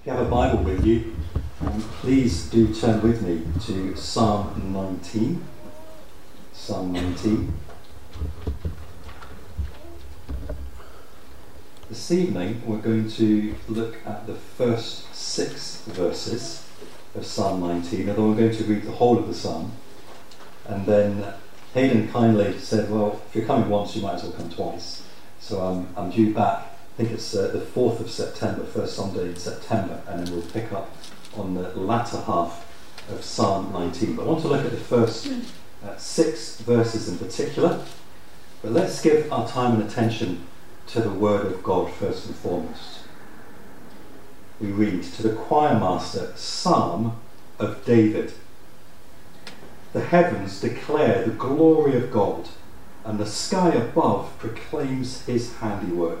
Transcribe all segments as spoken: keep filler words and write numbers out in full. If you have a Bible with you, um, please do turn with me to Psalm nineteen. Psalm nineteen. This evening we're going to look at the first six verses of Psalm nineteen, although we're going to read the whole of the psalm. And then Hayden kindly said, well, if you're coming once, you might as well come twice. So um, I'm due back, I think it's uh, the fourth of September, first Sunday in September, and then we'll pick up on the latter half of Psalm nineteen. But I want to look at the first uh, six verses in particular. But let's give our time and attention to the Word of God first and foremost. We read, to the choirmaster, Psalm of David. The heavens declare the glory of God, and the sky above proclaims his handiwork.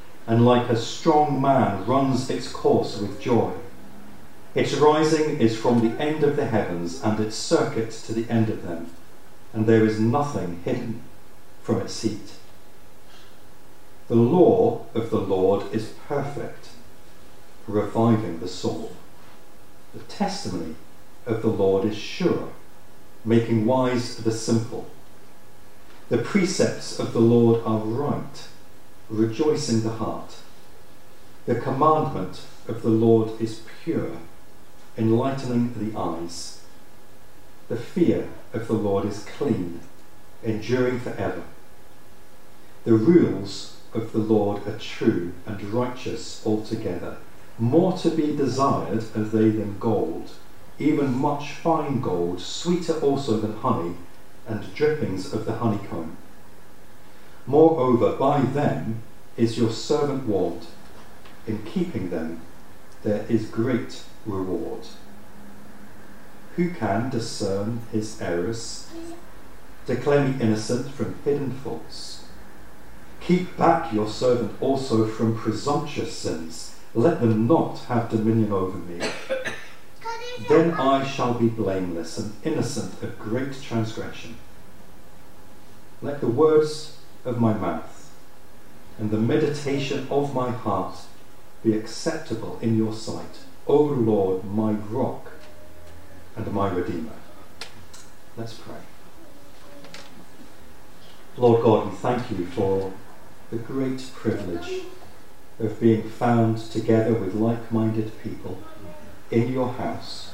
and like a strong man runs its course with joy. Its rising is from the end of the heavens, and its circuit to the end of them, and there is nothing hidden from its heat. The law of the Lord is perfect, reviving the soul. The testimony of the Lord is sure, making wise the simple. The precepts of the Lord are right, rejoicing the heart. The commandment of the Lord is pure, enlightening the eyes. The fear of the Lord is clean, enduring forever. The rules of the Lord are true and righteous altogether, more to be desired are they than gold, even much fine gold, sweeter also than honey, and drippings of the honeycomb. Moreover, by them is your servant warned. In keeping them, there is great reward. Who can discern his errors? Declare me innocent from hidden faults. Keep back your servant also from presumptuous sins. Let them not have dominion over me. Then I shall be blameless and innocent of great transgression. Let the words of my mouth and the meditation of my heart be acceptable in your sight, O Lord, my rock and my redeemer. Let's pray. Lord God, we thank you for the great privilege of being found together with like-minded people in your house,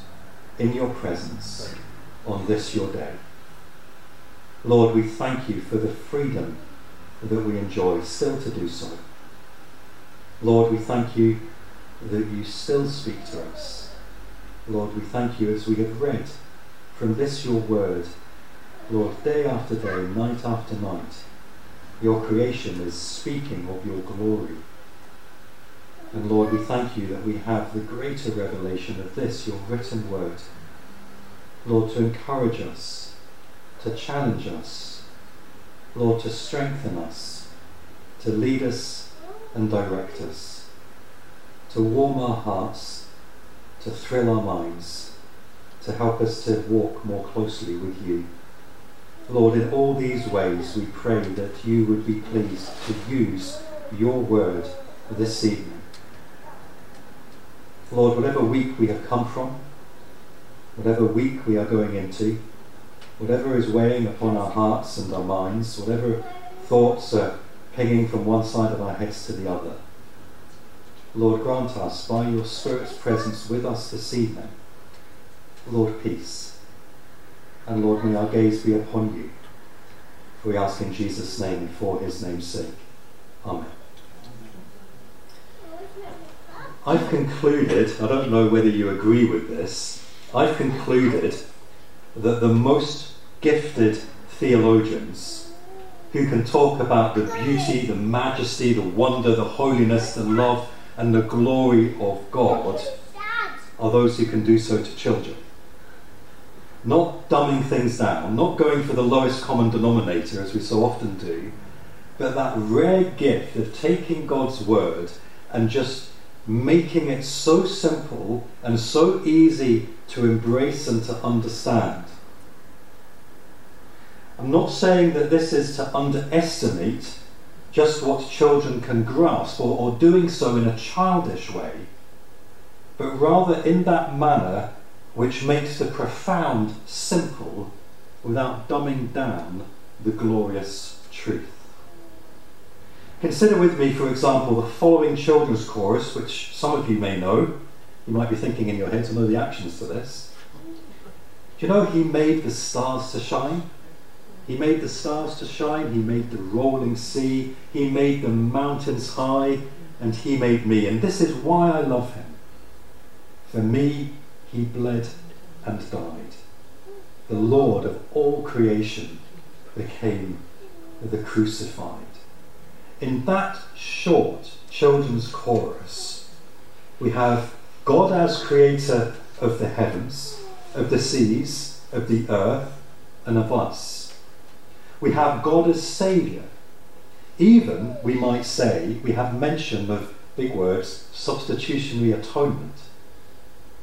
in your presence, on this your day. Lord, we thank you for the freedom that we enjoy still to do so. Lord, we thank you that you still speak to us. Lord, we thank you as we have read from this your word, Lord, day after day, night after night, your creation is speaking of your glory. And Lord, we thank you that we have the greater revelation of this, your written word. Lord, to encourage us, to challenge us, Lord, to strengthen us, to lead us and direct us, to warm our hearts, to thrill our minds, to help us to walk more closely with you. Lord, in all these ways we pray that you would be pleased to use your word this evening. Lord, whatever week we have come from, whatever week we are going into, whatever is weighing upon our hearts and our minds, whatever thoughts are pinging from one side of our heads to the other, Lord, grant us by your Spirit's presence with us this evening, Lord, peace. And Lord, may our gaze be upon you. For we ask in Jesus' name and for his name's sake. Amen. I've concluded, I don't know whether you agree with this, I've concluded that the most gifted theologians who can talk about the beauty, the majesty, the wonder, the holiness, the love and the glory of God are those who can do so to children. not dumbing things down, not going for the lowest common denominator as we so often do, but that rare gift of taking God's word and just making it so simple and so easy to embrace and to understand. I'm not saying that this is to underestimate just what children can grasp, or, or doing so in a childish way, but rather in that manner which makes the profound simple without dumbing down the glorious truth. Consider with me, for example, the following children's chorus, which some of you may know. You might be thinking in your head, I know the actions to this. Do you know he made the stars to shine? He made the stars to shine, he made the rolling sea, he made the mountains high, and he made me. And this is why I love him. For me, he bled and died. The Lord of all creation became the crucified. In that short children's chorus, we have God as creator of the heavens, of the seas, of the earth, and of us. We have God as saviour. Even, we might say, we have mention of, big words, substitutionary atonement.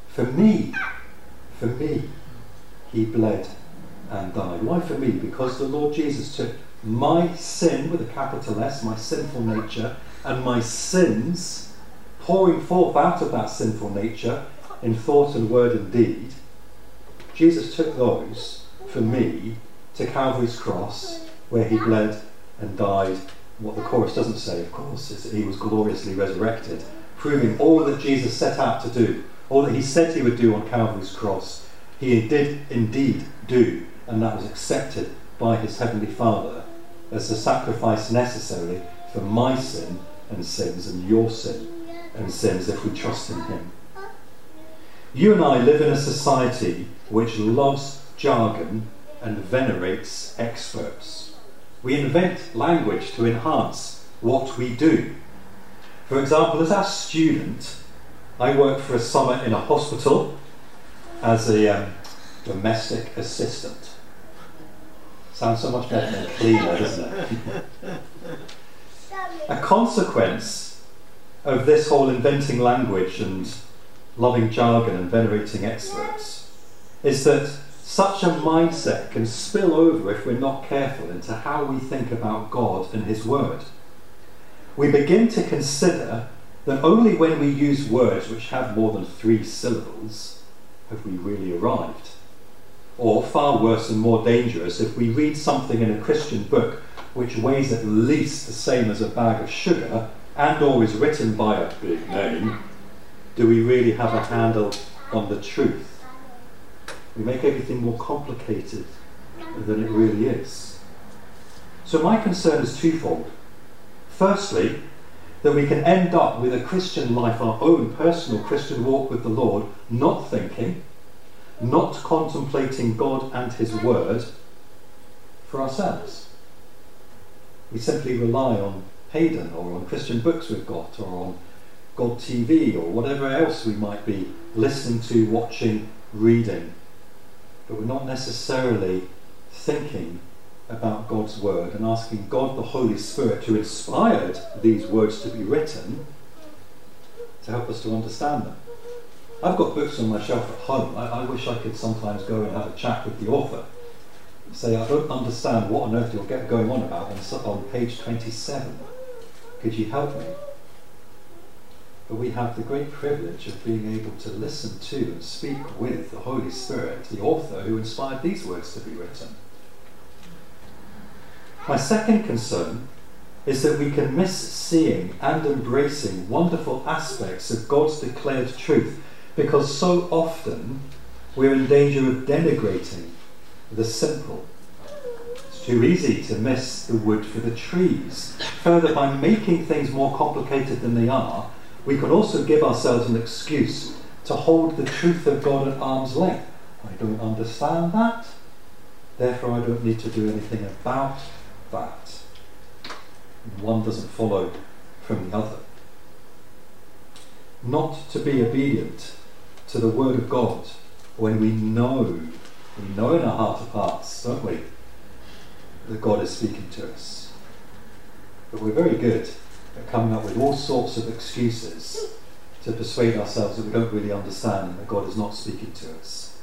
For me, for me, he bled and died. Why for me? Because the Lord Jesus took my sin, with a capital S, my sinful nature, and my sins, pouring forth out of that sinful nature in thought and word and deed, Jesus took those for me to Calvary's cross, where he bled and died. What the chorus doesn't say, of course, is that he was gloriously resurrected, proving all that Jesus set out to do, all that he said he would do on Calvary's cross, he did indeed do, and that was accepted by his heavenly Father as the sacrifice necessary for my sin and sins and your sin and sins if we trust in him. You and I live in a society which loves jargon and venerates experts. We invent language to enhance what we do. For example, as a student, I worked for a summer in a hospital as a um, domestic assistant. Sounds so much better and cleaner, doesn't it? A consequence of this whole inventing language and loving jargon and venerating experts is that such a mindset can spill over, if we're not careful, into how we think about God and his word. We begin to consider that only when we use words which have more than three syllables have we really arrived. Or, far worse and more dangerous, if we read something in a Christian book which weighs at least the same as a bag of sugar and or is written by a big name, do we really have a handle on the truth? We make everything more complicated than it really is. So my concern is twofold. Firstly, that we can end up with a Christian life, our own personal Christian walk with the Lord, not thinking, not contemplating God and his word for ourselves. We simply rely on Hayden or on Christian books we've got or on God T V or whatever else we might be listening to, watching, reading. But we're not necessarily thinking about God's word and asking God the Holy Spirit, who inspired these words to be written, to help us to understand them. I've got books on my shelf at home. I, I wish I could sometimes go and have a chat with the author. Say, I don't understand what on earth you'll get going on about on, on page twenty-seven. Could you help me? But we have the great privilege of being able to listen to and speak with the Holy Spirit, the author who inspired these words to be written. My second concern is that we can miss seeing and embracing wonderful aspects of God's declared truth, because so often we're in danger of denigrating the simple. It's too easy to miss the wood for the trees. Further, by making things more complicated than they are, we can also give ourselves an excuse to hold the truth of God at arm's length. I don't understand that, therefore I don't need to do anything about that. One doesn't follow from the other. Not to be obedient to the word of God when we know We know in our heart of hearts, don't we, that God is speaking to us. But we're very good at coming up with all sorts of excuses to persuade ourselves that we don't really understand and that God is not speaking to us.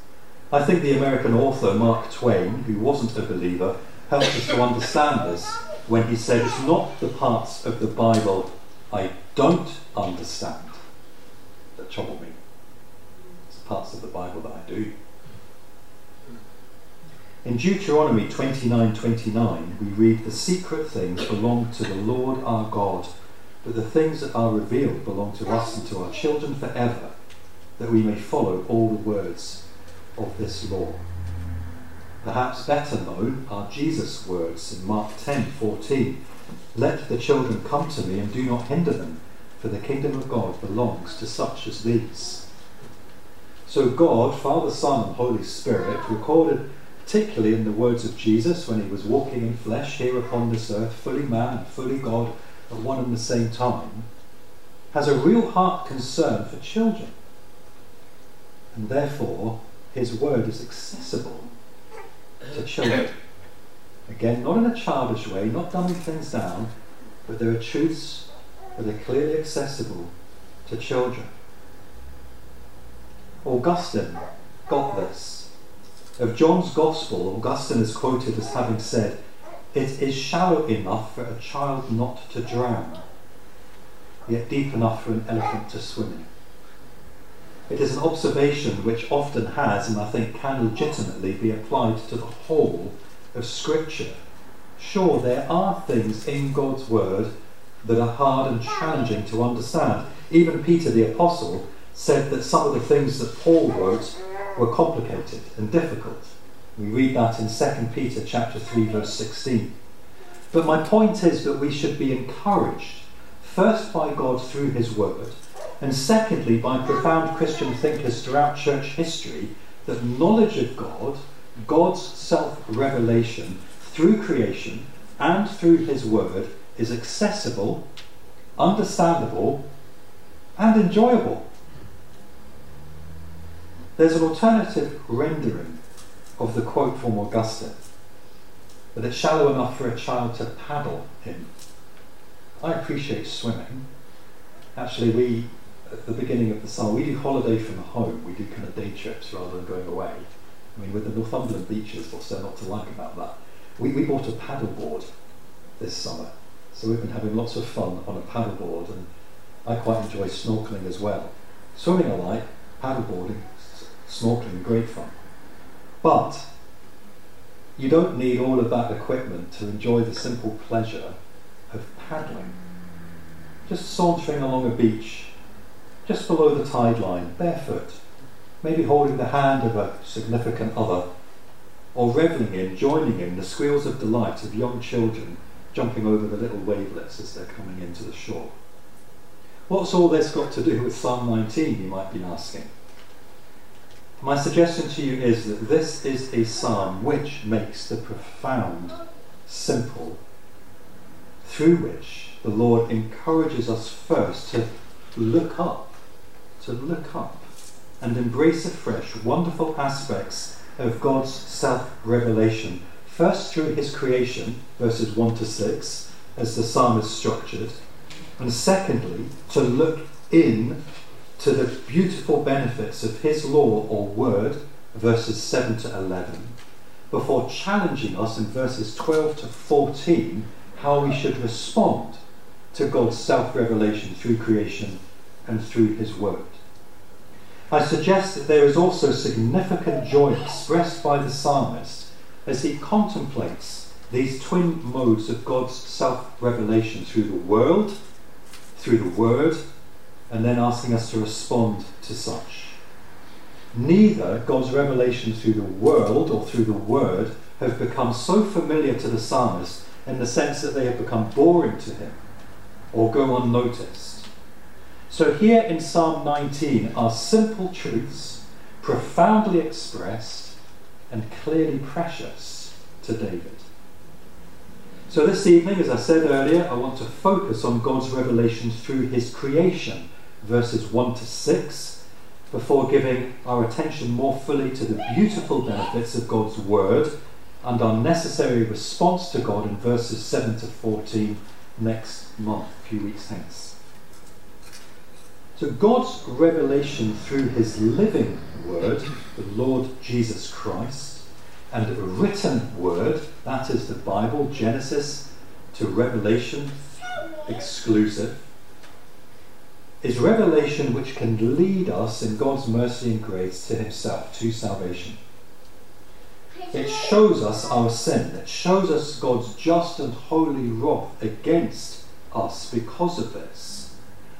I think the American author Mark Twain, who wasn't a believer, helped us to understand this when he said, it's not the parts of the Bible I don't understand that trouble me. It's the parts of the Bible that I do. In Deuteronomy twenty-nine twenty-nine, we read, the secret things belong to the Lord our God, but the things that are revealed belong to us and to our children forever, that we may follow all the words of this law. Perhaps better known are Jesus' words in Mark ten fourteen. Let the children come to me and do not hinder them, for the kingdom of God belongs to such as these. So God, Father, Son and Holy Spirit, recorded particularly in the words of Jesus when he was walking in flesh here upon this earth, fully man and fully God at one and the same time, has a real heart concern for children. And therefore, his word is accessible to children. Again, not in a childish way, not dumbing things down, but there are truths that are clearly accessible to children. Augustine got this. Of John's Gospel, Augustine is quoted as having said, it is shallow enough for a child not to drown, yet deep enough for an elephant to swim in. It is an observation which often has, and I think can legitimately be applied to the whole of Scripture. Sure, there are things in God's Word that are hard and challenging to understand. Even Peter the Apostle said that some of the things that Paul wrote were complicated and difficult. We read that in Second Peter chapter three, verse sixteen. But my point is that we should be encouraged, first by God through his Word, and secondly, by profound Christian thinkers throughout church history, that knowledge of God, God's self-revelation through creation and through his word, is accessible, understandable, and enjoyable. There's an alternative rendering of the quote from Augustine, that it's shallow enough for a child to paddle in. I appreciate swimming. Actually, we... at the beginning of the summer, we do holiday from home, we do kind of day trips rather than going away. I mean, with the Northumberland beaches, what's there not to like about that? We, we bought a paddleboard this summer, so we've been having lots of fun on a paddleboard, and I quite enjoy snorkeling as well. Swimming I like, paddleboarding, snorkeling, great fun. But you don't need all of that equipment to enjoy the simple pleasure of paddling. Just sauntering along a beach, just below the tide line, barefoot, maybe holding the hand of a significant other, or revelling in, joining in the squeals of delight of young children jumping over the little wavelets as they're coming into the shore. What's all this got to do with Psalm nineteen, you might be asking? My suggestion to you is that this is a psalm which makes the profound simple, through which the Lord encourages us first to look up to look up and embrace afresh wonderful aspects of God's self-revelation, first through his creation, verses one to six, as the psalm is structured, and secondly, to look in to the beautiful benefits of his law or word, verses seven to eleven, before challenging us in verses twelve to fourteen how we should respond to God's self-revelation through creation and through his word. I suggest that there is also significant joy expressed by the psalmist as he contemplates these twin modes of God's self-revelation through the world, through the word, and then asking us to respond to such. Neither God's revelation through the world or through the word have become so familiar to the psalmist in the sense that they have become boring to him or go unnoticed. So here in Psalm nineteen are simple truths, profoundly expressed and clearly precious to David. So this evening, as I said earlier, I want to focus on God's revelation through his creation, verses one to six, before giving our attention more fully to the beautiful benefits of God's word and our necessary response to God in verses seven to fourteen next month, a few weeks hence. So God's revelation through his living word, the Lord Jesus Christ, and written word, that is the Bible, Genesis to Revelation, exclusive, is revelation which can lead us in God's mercy and grace to himself, to salvation. It shows us our sin. It shows us God's just and holy wrath against us because of this,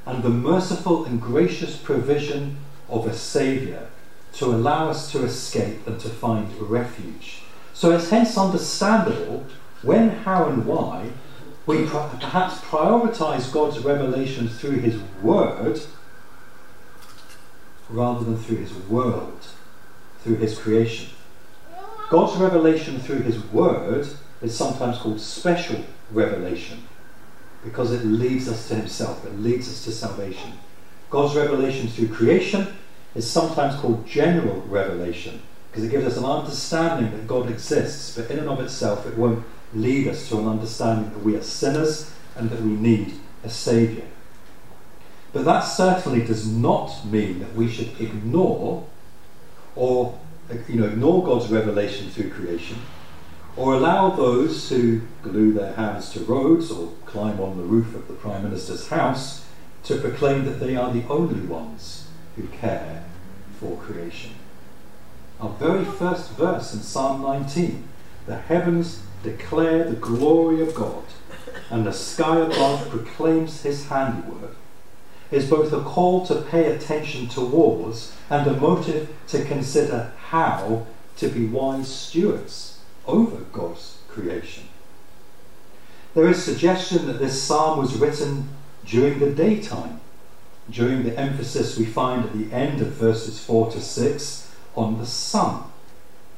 and the merciful and gracious provision of a saviour to allow us to escape and to find refuge. So it's hence understandable when, how and why we perhaps prioritise God's revelation through his word rather than through his world, through his creation. God's revelation through his word is sometimes called special revelation because it leads us to himself, it leads us to salvation. God's revelation through creation is sometimes called general revelation because it gives us an understanding that God exists, but in and of itself it won't lead us to an understanding that we are sinners and that we need a saviour. But that certainly does not mean that we should ignore or you know ignore God's revelation through creation, or allow those who glue their hands to roads or climb on the roof of the Prime Minister's house to proclaim that they are the only ones who care for creation. Our very first verse in Psalm nineteen, the heavens declare the glory of God, and the sky above proclaims his handiwork, is both a call to pay attention towards and a motive to consider how to be wise stewards over God's creation. There is suggestion that this psalm was written during the daytime, during the emphasis we find at the end of verses four to six on the sun.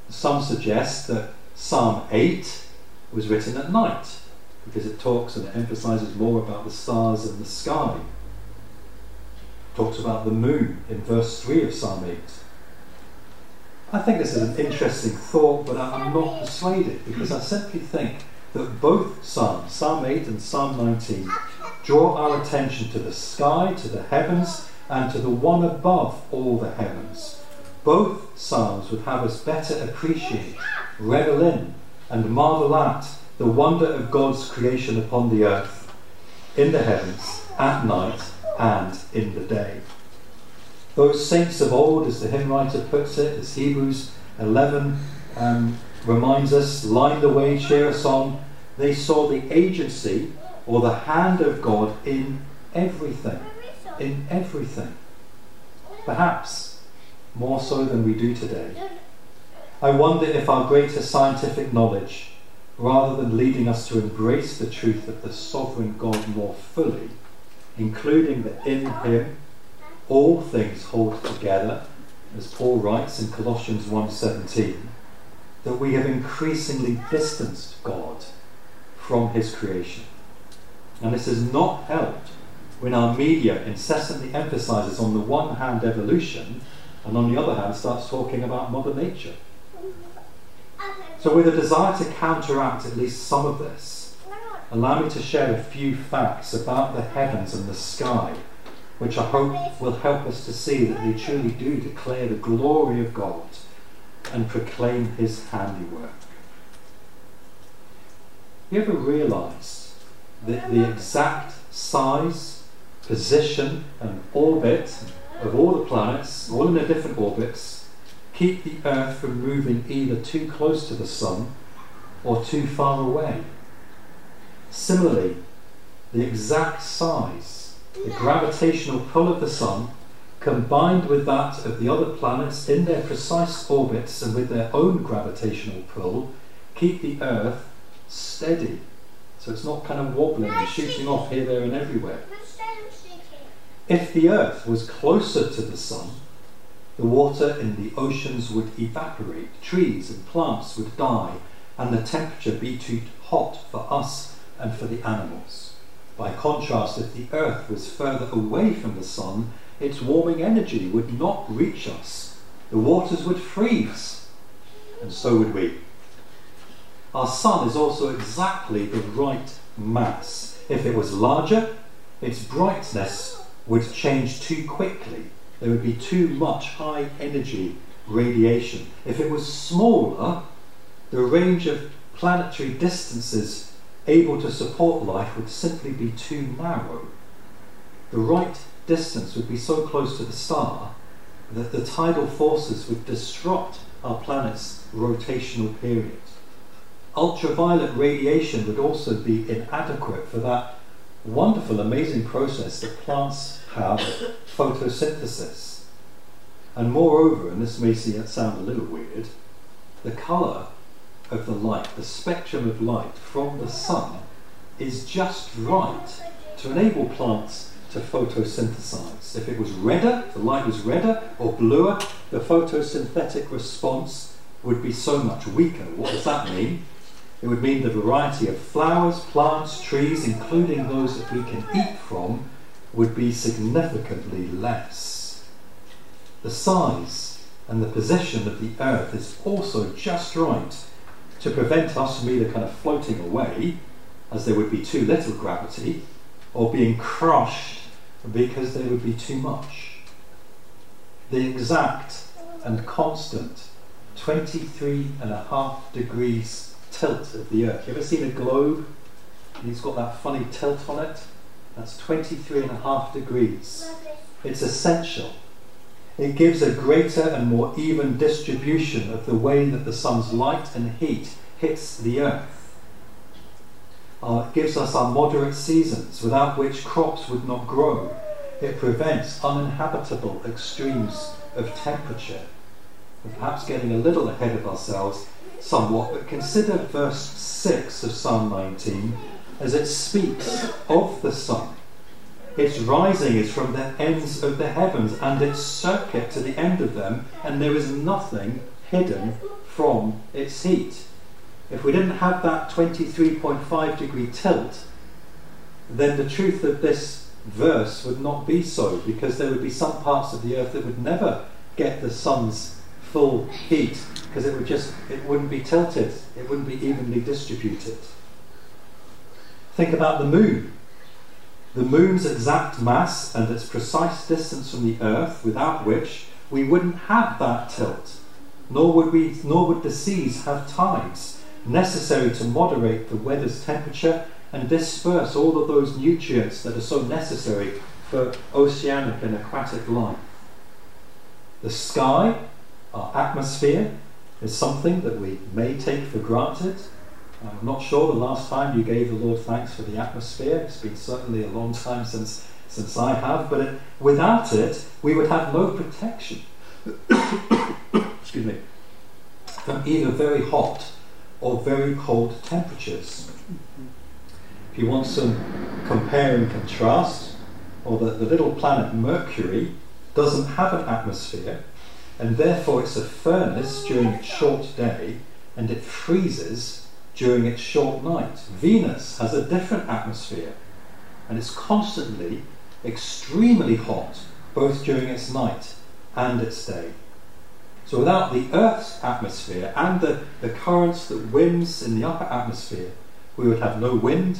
Some suggest that Psalm eight was written at night because it talks and it emphasises more about the stars in the sky. It talks about the moon in verse three of Psalm eight. I think this is an interesting thought, but I'm not persuaded, because I simply think that both Psalms, Psalm eight and Psalm nineteen, draw our attention to the sky, to the heavens, and to the one above all the heavens. Both Psalms would have us better appreciate, revel in, and marvel at the wonder of God's creation upon the earth, in the heavens, at night, and in the day. Those saints of old, as the hymn writer puts it, as Hebrews eleven um, reminds us, line the way, cheer us on, they saw the agency or the hand of God in everything, in everything. Perhaps more so than we do today. I wonder if our greater scientific knowledge, rather than leading us to embrace the truth of the sovereign God more fully, including that in him all things hold together, as Paul writes in Colossians one seventeen, that we have increasingly distanced God from his creation. And this is not helped when our media incessantly emphasises on the one hand evolution and on the other hand starts talking about Mother Nature. So with a desire to counteract at least some of this, allow me to share a few facts about the heavens and the sky, which I hope will help us to see that they truly do declare the glory of God and proclaim his handiwork. You ever realised that the exact size, position and orbit of all the planets, all in their different orbits, keep the earth from moving either too close to the sun or too far away? Similarly, the exact size, the gravitational pull of the sun, combined with that of the other planets in their precise orbits and with their own gravitational pull, keep the earth steady. So it's not kind of wobbling and shooting off here, there and everywhere. If the earth was closer to the sun, the water in the oceans would evaporate, trees and plants would die, and the temperature be too hot for us and for the animals. By contrast, if the earth was further away from the sun, its warming energy would not reach us. The waters would freeze, and so would we. Our sun is also exactly the right mass. If it was larger, its brightness would change too quickly. There would be too much high energy radiation. If it was smaller, the range of planetary distances able to support life would simply be too narrow. The right distance would be so close to the star that the tidal forces would disrupt our planet's rotational period. Ultraviolet radiation would also be inadequate for that wonderful, amazing process that plants have, photosynthesis. And moreover, and this may sound a little weird, the colour of the light, the spectrum of light from the sun, is just right to enable plants to photosynthesize. If it was redder, the light was redder or bluer, the photosynthetic response would be so much weaker. What does that mean? It would mean the variety of flowers, plants, trees, including those that we can eat from, would be significantly less. The size and the position of the earth is also just right to prevent us from either kind of floating away, as there would be too little gravity, or being crushed because there would be too much. The exact and constant twenty-three and a half degrees tilt of the earth. You ever seen a globe and it's got that funny tilt on it? That's twenty-three and a half degrees. It's essential. It gives a greater and more even distribution of the way that the sun's light and heat hits the earth. Uh, it gives us our moderate seasons, without which crops would not grow. It prevents uninhabitable extremes of temperature. We're perhaps getting a little ahead of ourselves somewhat, but consider verse six of Psalm nineteen as it speaks of the sun. Its rising is from the ends of the heavens, and its circuit to the end of them, and there is nothing hidden from its heat. If we didn't have that twenty-three point five degree tilt, then the truth of this verse would not be so, because there would be some parts of the earth that would never get the sun's full heat, because it would just, it wouldn't be tilted, it wouldn't be evenly distributed. Think about the moon. The moon's exact mass and its precise distance from the earth, without which we wouldn't have that tilt, nor would we, nor would the seas have tides necessary to moderate the weather's temperature and disperse all of those nutrients that are so necessary for oceanic and aquatic life. The sky, our atmosphere, is something that we may take for granted. I'm not sure the last time you gave the Lord thanks for the atmosphere. It's been certainly a long time since since I have, but it, without it, we would have no protection excuse me, from either very hot or very cold temperatures. If you want some compare and contrast, or the, the little planet Mercury doesn't have an atmosphere, and therefore it's a furnace during its short day, and it freezes during its short night. Venus has a different atmosphere, and it's constantly extremely hot, both during its night and its day. So without the Earth's atmosphere and the, the currents that winds in the upper atmosphere, we would have no wind,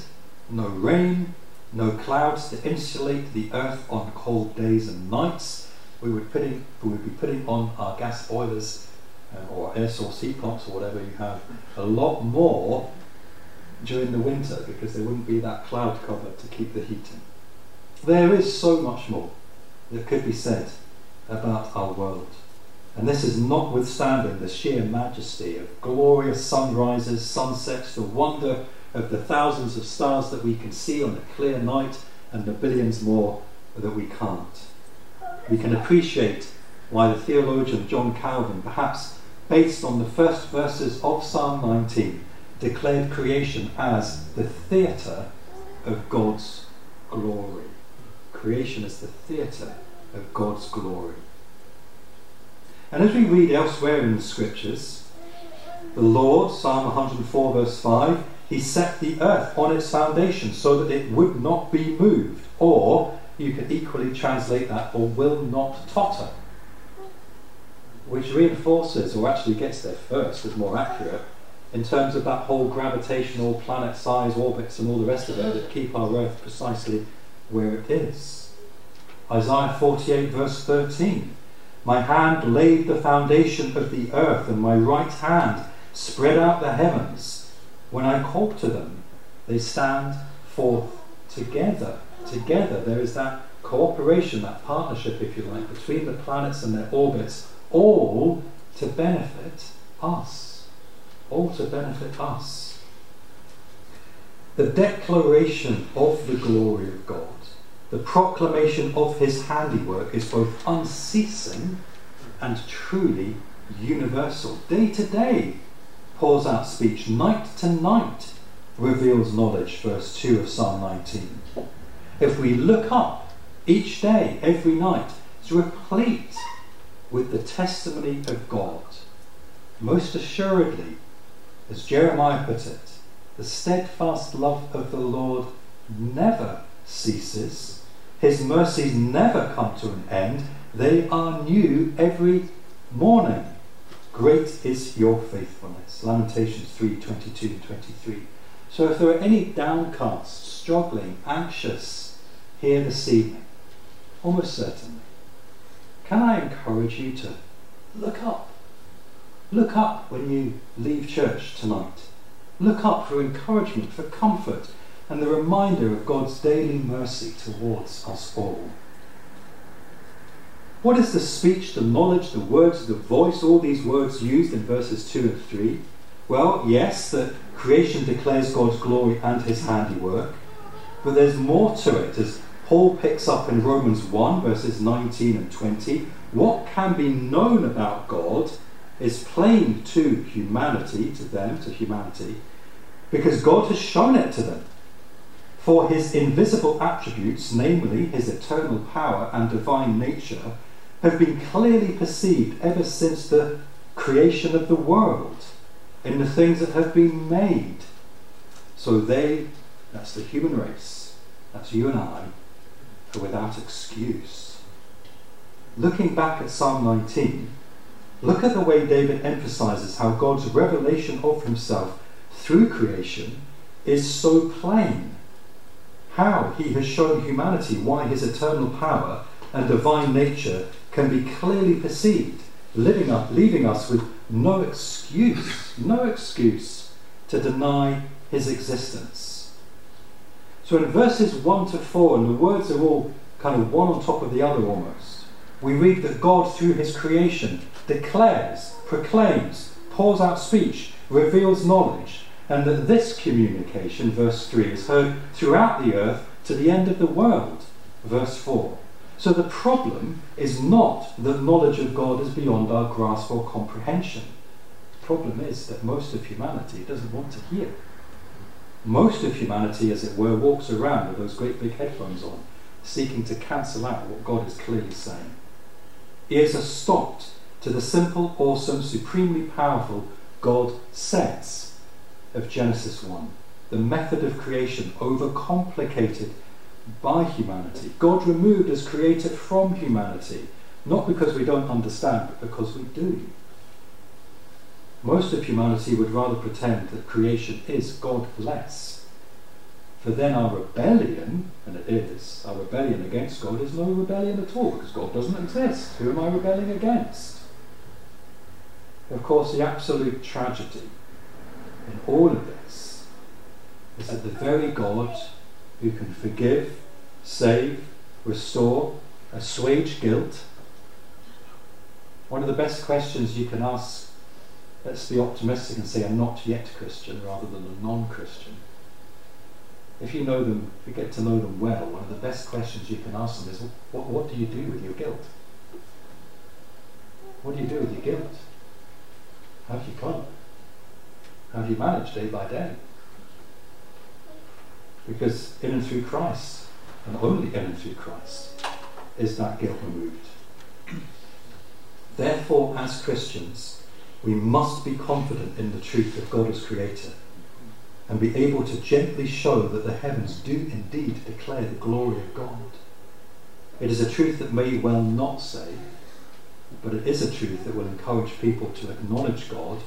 no rain, no clouds to insulate the Earth on cold days and nights. We would, putting, we would be putting on our gas boilers or air source heat pumps or whatever you have a lot more during the winter, because there wouldn't be that cloud cover to keep the heat in. There is so much more that could be said about our world, and this is notwithstanding the sheer majesty of glorious sunrises, sunsets, the wonder of the thousands of stars that we can see on a clear night, and the billions more that we can't. We can appreciate why the theologian John Calvin, perhaps based on the first verses of Psalm nineteen, declared creation as the theatre of God's glory. Creation is the theatre of God's glory. And as we read elsewhere in the scriptures, the Lord, Psalm one oh four verse five, he set the earth on its foundation so that it would not be moved, or you could equally translate that, or will not totter, which reinforces, or actually gets there first, is more accurate, in terms of that whole gravitational planet size orbits and all the rest of it that keep our Earth precisely where it is. Isaiah forty-eight verse thirteen, my hand laid the foundation of the earth, and my right hand spread out the heavens. When I call to them, they stand forth together. Together, there is that cooperation, that partnership, if you like, between the planets and their orbits, all to benefit us. All to benefit us. The declaration of the glory of God, the proclamation of his handiwork, is both unceasing and truly universal. Day to day pours out speech, night to night reveals knowledge, verse two of Psalm nineteen. If we look up each day, every night, it's replete with the testimony of God. Most assuredly, as Jeremiah put it, the steadfast love of the Lord never ceases. His mercies never come to an end. They are new every morning. Great is your faithfulness. Lamentations three twenty-two and twenty-three. So if there are any downcast, struggling, anxious here this evening, almost certainly, can I encourage you to look up? Look up when you leave church tonight. Look up for encouragement, for comfort, and the reminder of God's daily mercy towards us all. What is the speech, the knowledge, the words, the voice, all these words used in verses two and three? Well, yes, that creation declares God's glory and his handiwork, but there's more to it, as Paul picks up in Romans one, verses nineteen and twenty. What can be known about God is plain to humanity, to them, to humanity, because God has shown it to them. For his invisible attributes, namely his eternal power and divine nature, have been clearly perceived ever since the creation of the world, in the things that have been made. So they, that's the human race, that's you and I, are without excuse. Looking back at Psalm nineteen, look at the way David emphasizes how God's revelation of himself through creation is so plain. How he has shown humanity why his eternal power and divine nature can be clearly perceived, living up, leaving us with no excuse, no excuse to deny his existence. So in verses one to four, and the words are all kind of one on top of the other almost, we read that God through his creation declares, proclaims, pours out speech, reveals knowledge, and that this communication, verse three, is heard throughout the earth to the end of the world, verse four. So the problem is not that knowledge of God is beyond our grasp or comprehension. The problem is that most of humanity doesn't want to hear. Most of humanity, as it were, walks around with those great big headphones on, seeking to cancel out what God is clearly saying. Ears are stopped to the simple, awesome, supremely powerful God says of Genesis one, the method of creation overcomplicated by humanity. God removed as creator from humanity, not because we don't understand, but because we do. Most of humanity would rather pretend that creation is godless, for then our rebellion, and it is, our rebellion against God is no rebellion at all, because God doesn't exist. Who am I rebelling against? Of course, the absolute tragedy in all of this is that the very God who can forgive, save, restore, assuage guilt. One of the best questions you can ask, let's be optimistic and say a not yet Christian rather than a non-Christian. If you know them, if you get to know them well, one of the best questions you can ask them is, what, what do you do with your guilt? What do you do with your guilt? How do you come? How do you manage day by day? Because in and through Christ, and only in and through Christ, is that guilt removed. Therefore, as Christians, we must be confident in the truth of God as creator, and be able to gently show that the heavens do indeed declare the glory of God. It is a truth that may well not save, but it is a truth that will encourage people to acknowledge God,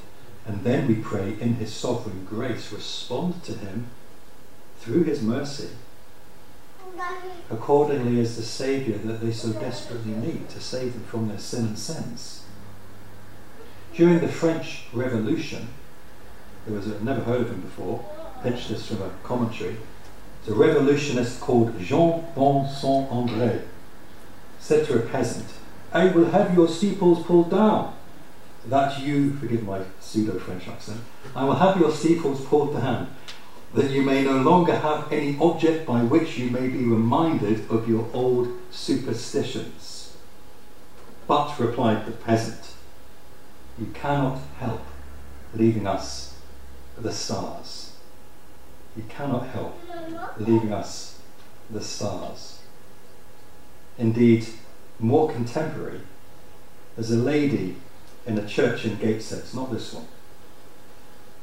and then we pray in his sovereign grace respond to him through his mercy accordingly as the Saviour that they so desperately need to save them from their sin and sins. During the French Revolution, there was a, never heard of him before, pinched this from a commentary, it's a revolutionist called Jean Bon Saint André said to a peasant, "I will have your steeples pulled down, that you," forgive my pseudo-French accent, "I will have your steeples pulled down, that you may no longer have any object by which you may be reminded of your old superstitions." "But," replied the peasant, "you cannot help leaving us the stars." You cannot help leaving us the stars. Indeed, more contemporary, there's a lady in a church in Gateshead, it's not this one.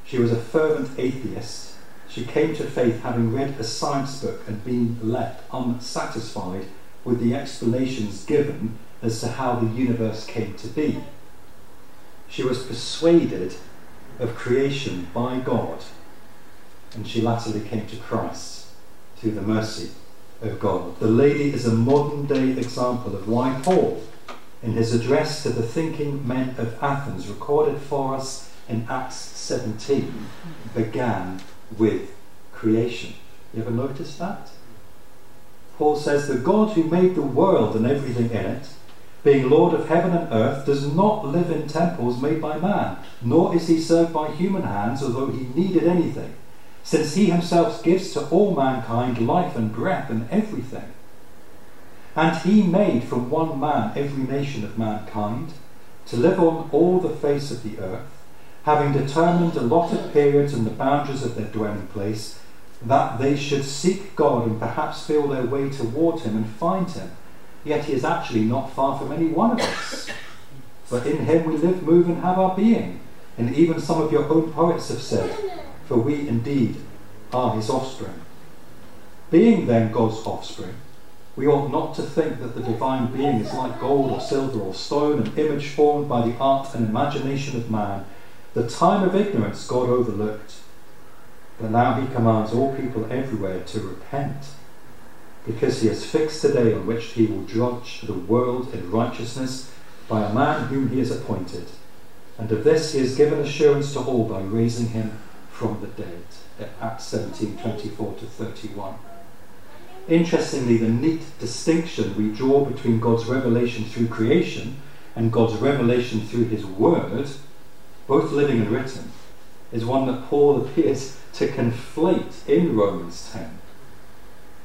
She was a fervent atheist. She came to faith having read a science book and being left unsatisfied with the explanations given as to how the universe came to be. She was persuaded of creation by God, and she latterly came to Christ through the mercy of God. The lady is a modern-day example of why Paul, in his address to the thinking men of Athens, recorded for us in Acts seventeen, began with creation. You ever noticed that? Paul says, "The God who made the world and everything in it, being Lord of heaven and earth, does not live in temples made by man, nor is he served by human hands, although he needed anything, since he himself gives to all mankind life and breath and everything. And he made from one man every nation of mankind to live on all the face of the earth, having determined allotted periods and the boundaries of their dwelling place, that they should seek God and perhaps feel their way toward him and find him. Yet he is actually not far from any one of us. But in him we live, move, and have our being. And even some of your own poets have said, for we indeed are his offspring. Being then God's offspring, we ought not to think that the divine being is like gold or silver or stone, an image formed by the art and imagination of man. The time of ignorance God overlooked, but now he commands all people everywhere to repent, because he has fixed a day on which he will judge the world in righteousness by a man whom he has appointed, and of this he has given assurance to all by raising him from the dead." At Acts seventeen, twenty-four to thirty-one. Interestingly, the neat distinction we draw between God's revelation through creation and God's revelation through his word, both living and written, is one that Paul appears to conflate in Romans ten.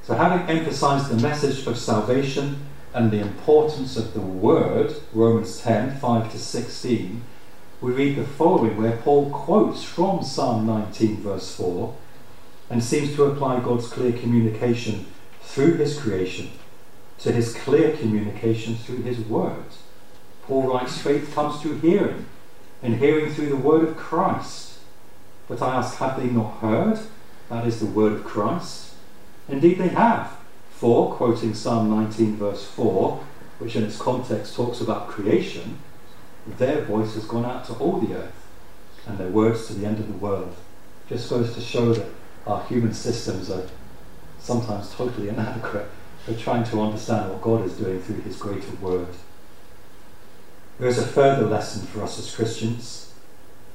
So having emphasized the message of salvation and the importance of the word, Romans ten, five to sixteen, we read the following where Paul quotes from Psalm nineteen verse four and seems to apply God's clear communication through his creation to his clear communication through his word. Paul writes, "Faith comes through hearing, and hearing through the word of Christ. But I ask, have they not heard?" That is the word of Christ. "Indeed they have." For, quoting Psalm nineteen verse four, which in its context talks about creation, "their voice has gone out to all the earth, and their words to the end of the world." Just goes to show that our human systems are sometimes totally inadequate for trying to understand what God is doing through his greater word. There is a further lesson for us as Christians.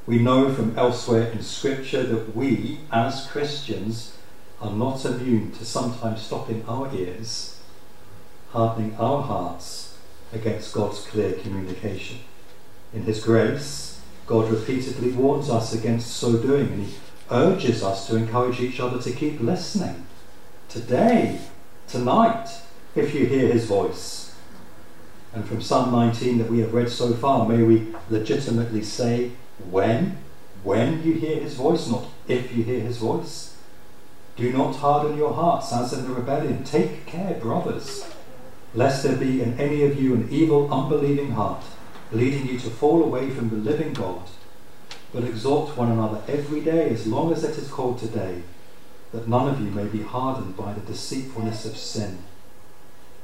We know from elsewhere in Scripture that we, as Christians, are not immune to sometimes stopping our ears, hardening our hearts against God's clear communication. In his grace, God repeatedly warns us against so doing, and he urges us to encourage each other to keep listening. Today, tonight, if you hear his voice. And from Psalm nineteen that we have read so far, may we legitimately say, when, when you hear his voice, not if you hear his voice. "Do not harden your hearts as in the rebellion. Take care, brothers, lest there be in any of you an evil, unbelieving heart, leading you to fall away from the living God. But exhort one another every day, as long as it is called today, that none of you may be hardened by the deceitfulness of sin."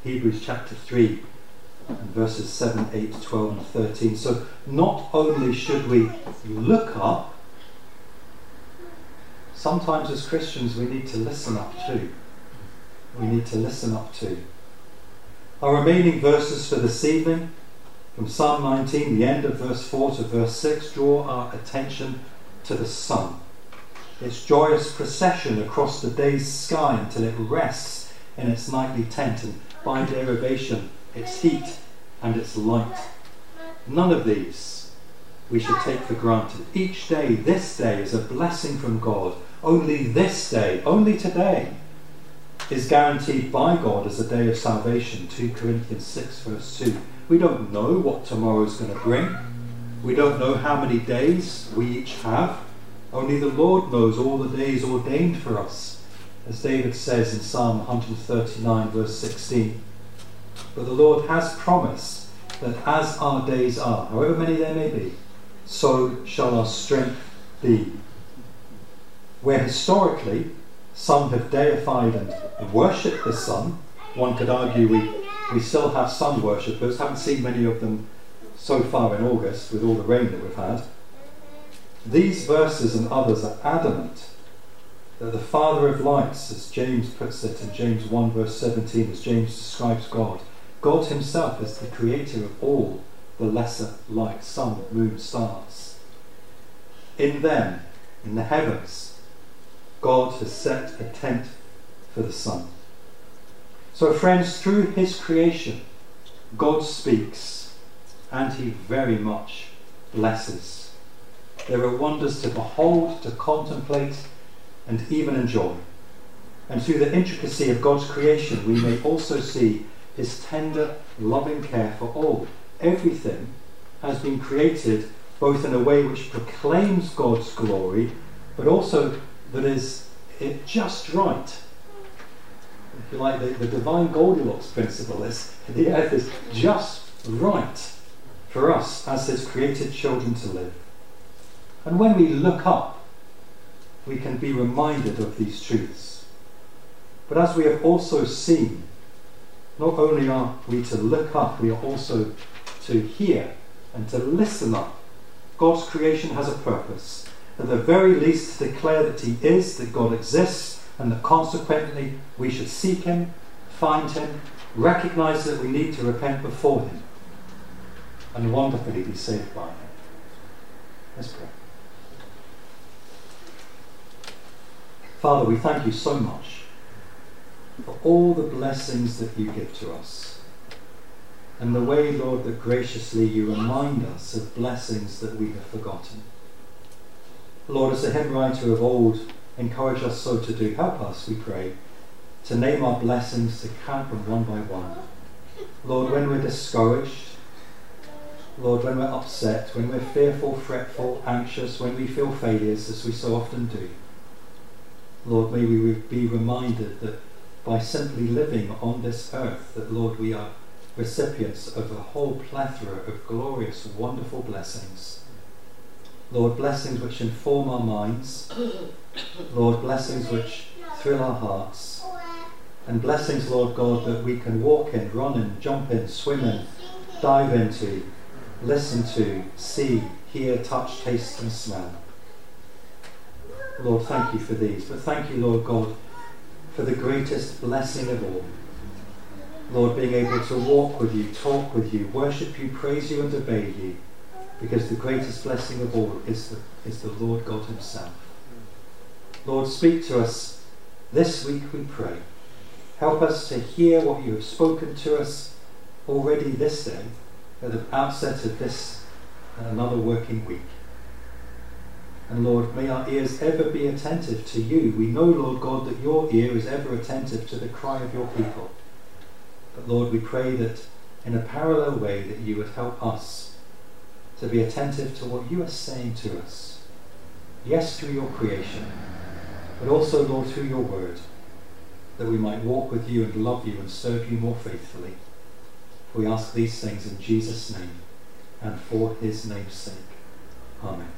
Hebrews chapter three, and verses seven, eight, twelve, and thirteen. So not only should we look up, sometimes as Christians we need to listen up to. We need to listen up to. Our remaining verses for this evening, from Psalm nineteen, the end of verse four to verse six, draw our attention to the sun, its joyous procession across the day's sky until it rests in its nightly tent, and by derivation, its heat and its light. None of these we should take for granted. Each day, this day, is a blessing from God. Only this day, only today, is guaranteed by God as a day of salvation. Second Corinthians six verse two. We don't know what tomorrow is going to bring. We don't know how many days we each have. Only the Lord knows all the days ordained for us. As David says in Psalm one thirty-nine verse sixteen, but the Lord has promised that as our days are, however many there may be, so shall our strength be. Where historically some have deified and worshipped the sun, one could argue we, we still have sun worshippers, haven't seen many of them so far in August with all the rain that we've had. These verses and others are adamant that the Father of lights, as James puts it in James one verse seventeen, as James describes God, God himself is the creator of all the lesser lights, sun, moon, stars. In them, in the heavens, God has set a tent for the sun. So friends, through his creation, God speaks, and he very much blesses. There are wonders to behold, to contemplate, and even enjoy. And through the intricacy of God's creation, we may also see his tender, loving care for all. Everything has been created both in a way which proclaims God's glory, but also that is it just right. If you like, the, the divine Goldilocks principle is the earth is just right for us as his created children to live. And when we look up, we can be reminded of these truths. But as we have also seen, not only are we to look up, we are also to hear and to listen up. God's creation has a purpose. At the very least, to declare that he is, that God exists, and that consequently we should seek him, find him, recognize that we need to repent before him, and wonderfully be saved by him. Let's pray. Father, we thank you so much for all the blessings that you give to us, and the way, Lord, that graciously you remind us of blessings that we have forgotten. Lord, as the hymn writer of old encouraged us so to do, help us, we pray, to name our blessings, to count them one by one. Lord, when we're discouraged, Lord, when we're upset, when we're fearful, fretful, anxious, when we feel failures, as we so often do, Lord, may we be reminded that by simply living on this earth, that, Lord, we are recipients of a whole plethora of glorious, wonderful blessings. Lord, blessings which inform our minds. Lord, blessings which thrill our hearts. And blessings, Lord God, that we can walk in, run in, jump in, swim in, dive into, listen to, see, hear, touch, taste, and smell. Lord, thank you for these, but thank you, Lord God, for the greatest blessing of all. Lord, being able to walk with you, talk with you, worship you, praise you, and obey you, because the greatest blessing of all is the, is the Lord God himself. Lord, speak to us this week, we pray. Help us to hear what you have spoken to us already this day, at the outset of this and another working week. And Lord, may our ears ever be attentive to you. We know, Lord God, that your ear is ever attentive to the cry of your people. But Lord, we pray that in a parallel way that you would help us to be attentive to what you are saying to us. Yes, through your creation, but also, Lord, through your word, that we might walk with you and love you and serve you more faithfully. We ask these things in Jesus' name and for his name's sake. Amen.